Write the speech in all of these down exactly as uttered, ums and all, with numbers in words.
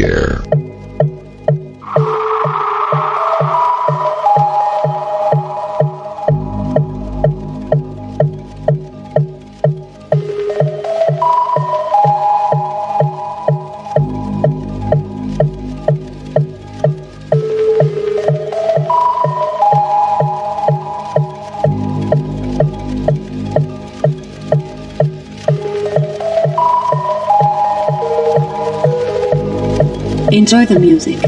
the air. Enjoy the music.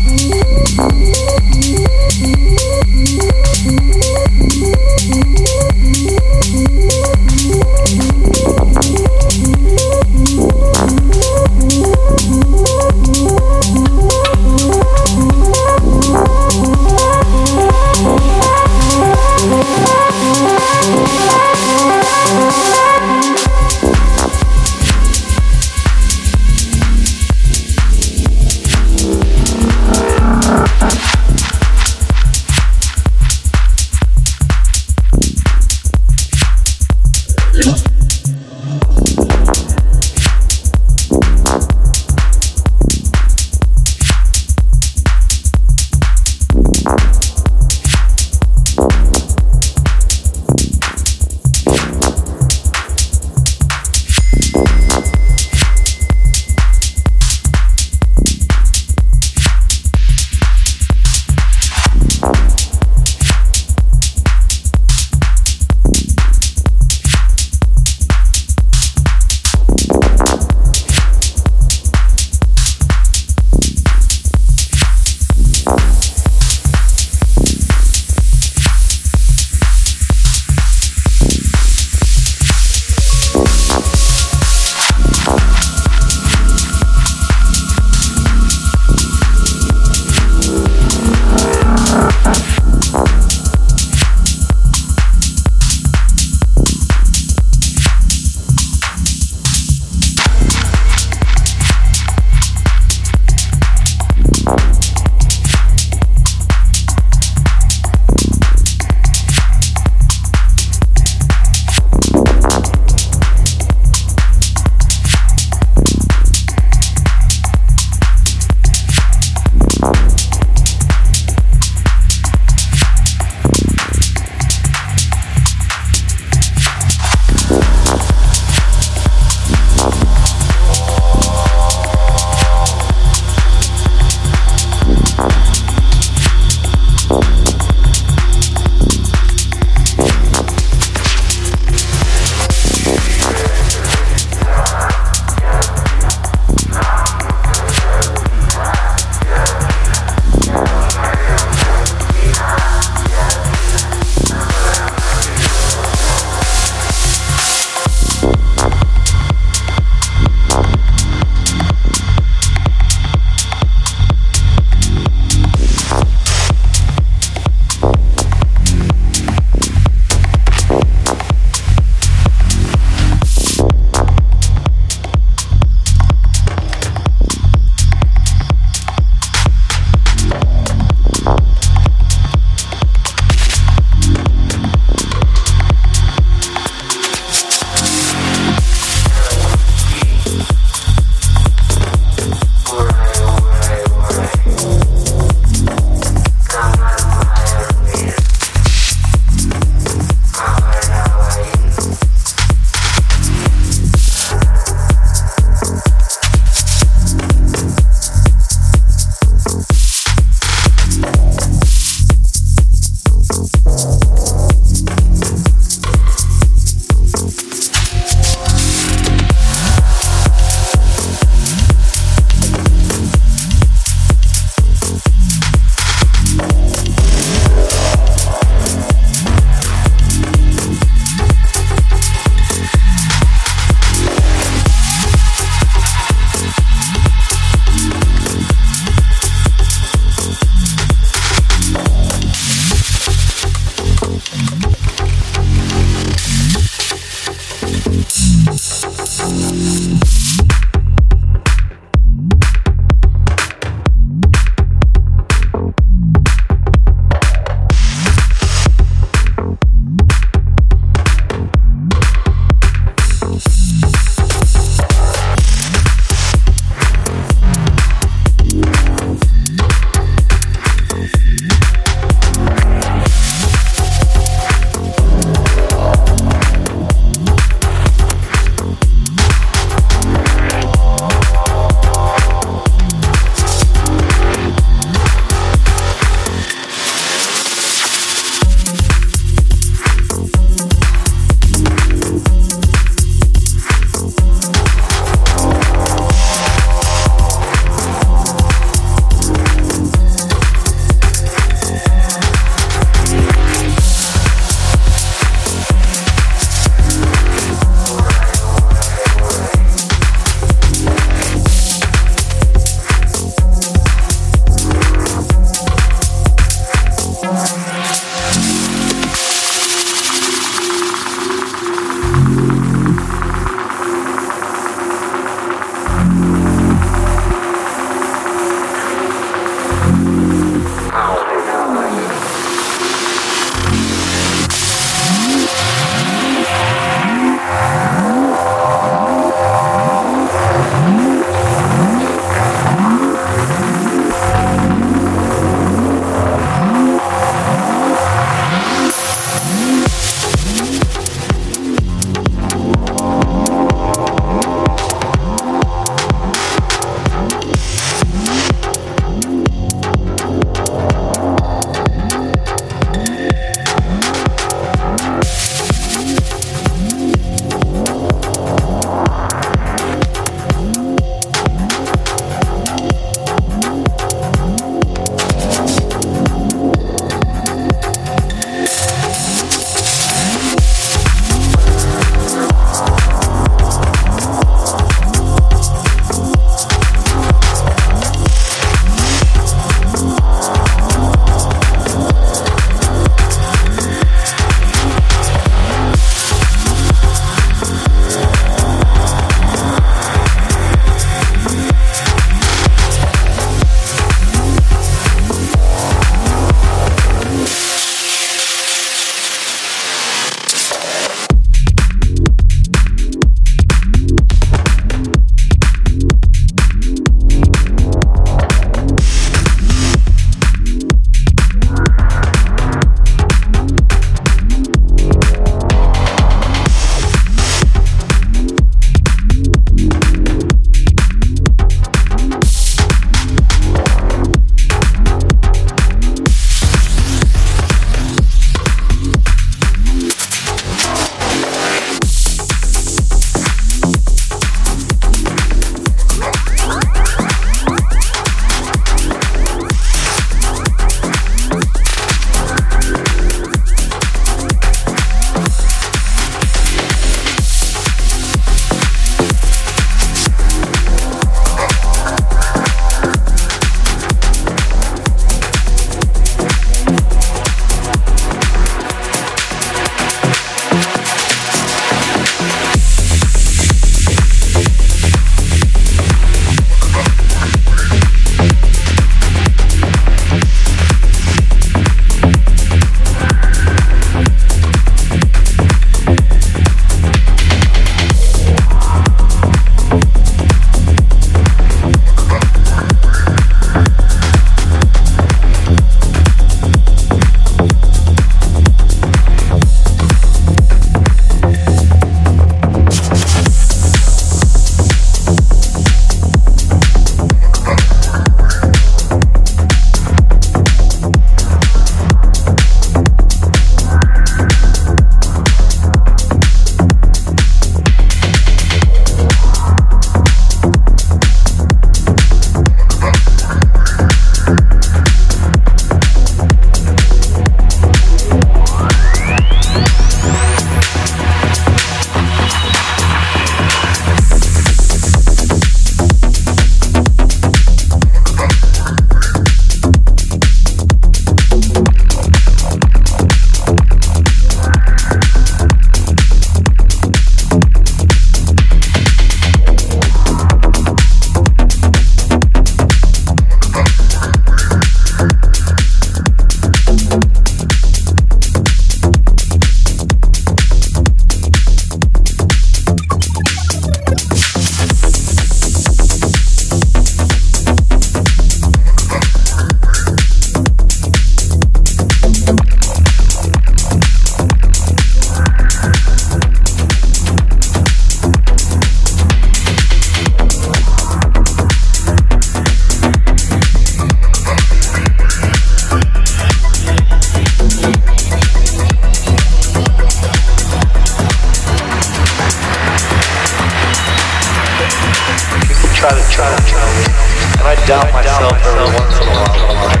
try to, and I doubt myself every once in a while.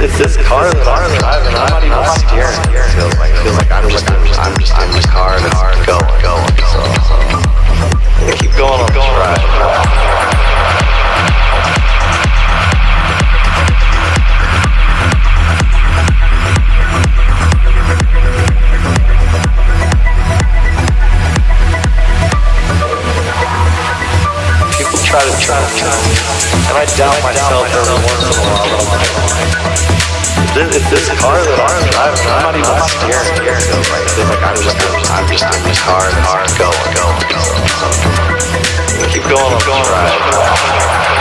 It's this car that I'm driving. I'm not even scared. It feels like, feels like I'm just, I'm just in the car and it's going, going. So, so keep going on the ride. Try to, try to, try to. And I doubt myself every once in a while. It's this car that I'm driving. I'm not even scared. It feels like, like I'm just, I'm just in this car and it's going, going, going. So, keep going, keep going, right?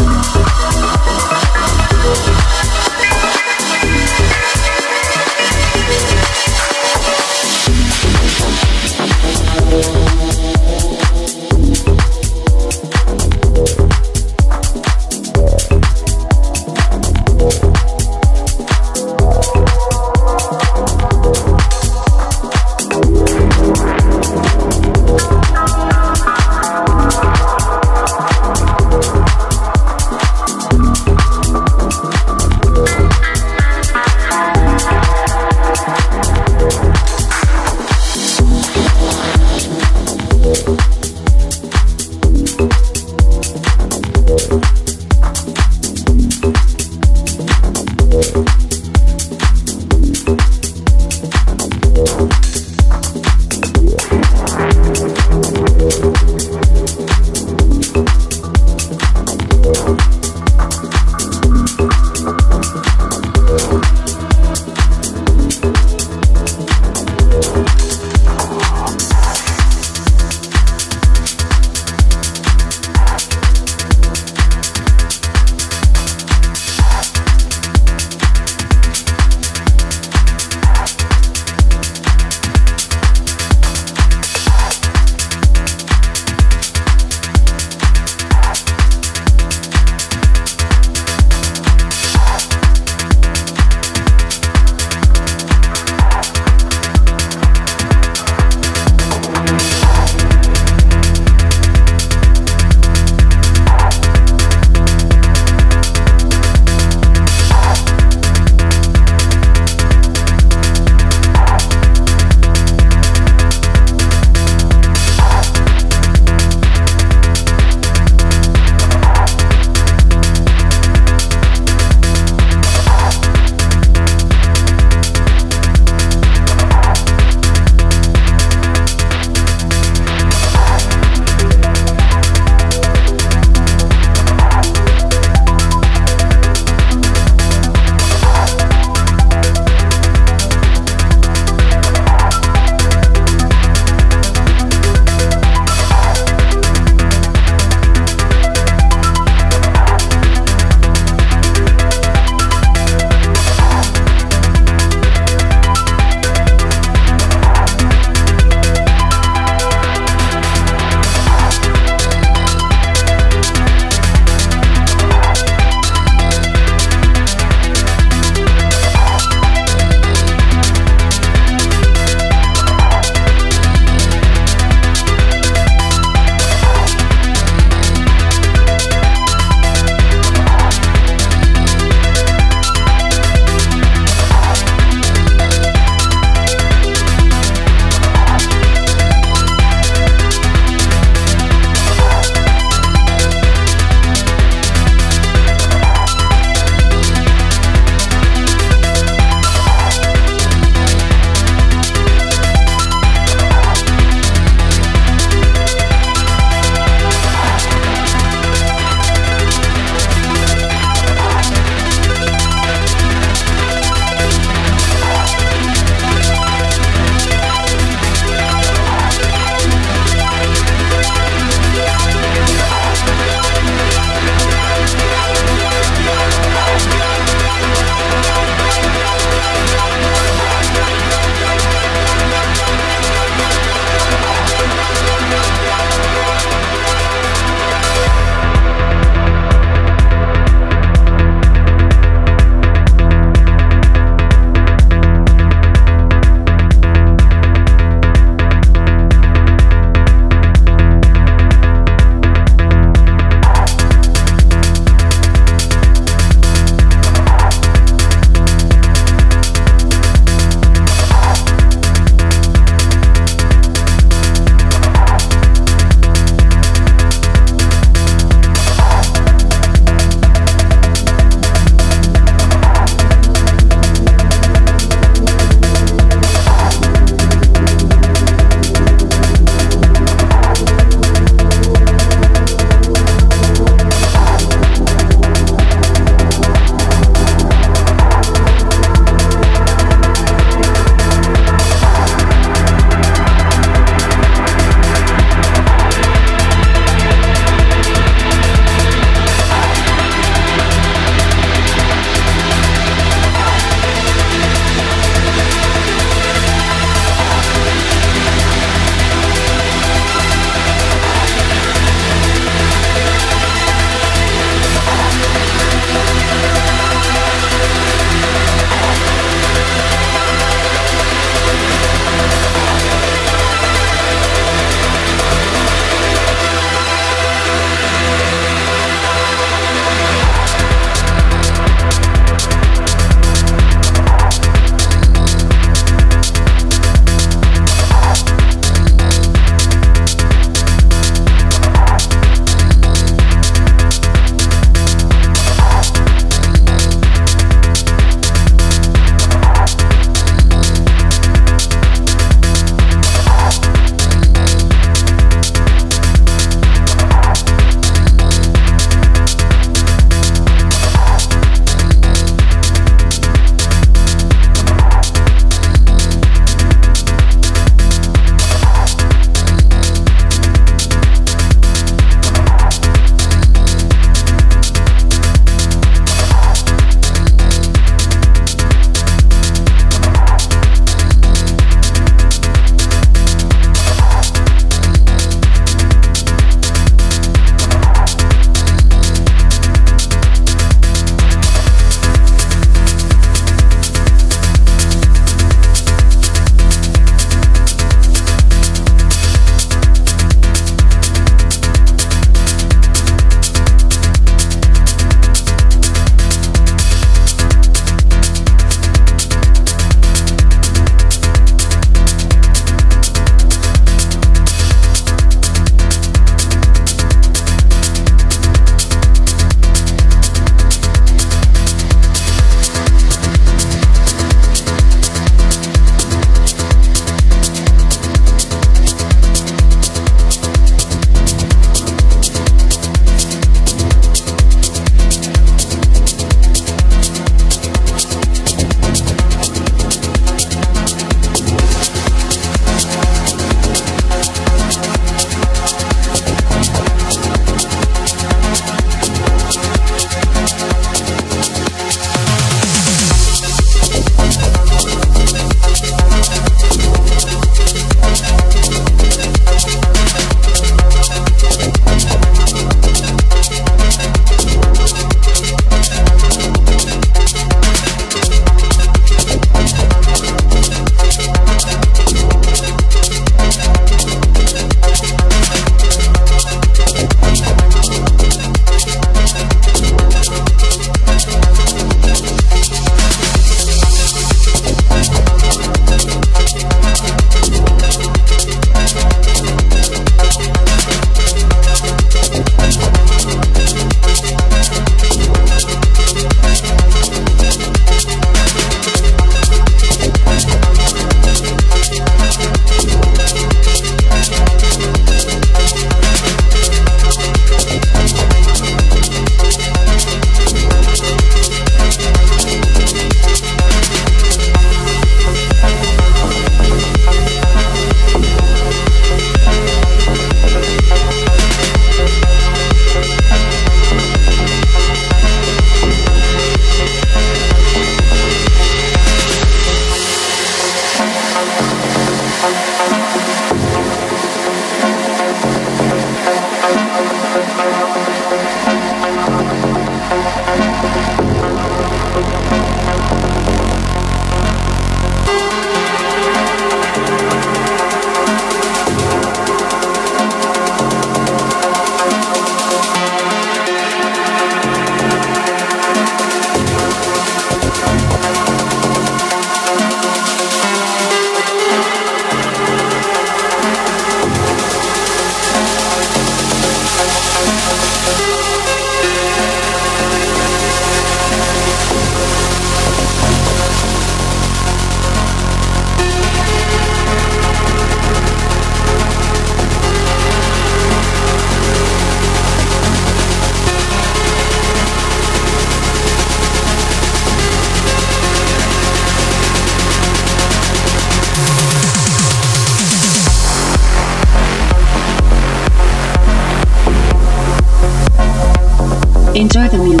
Enjoy the music.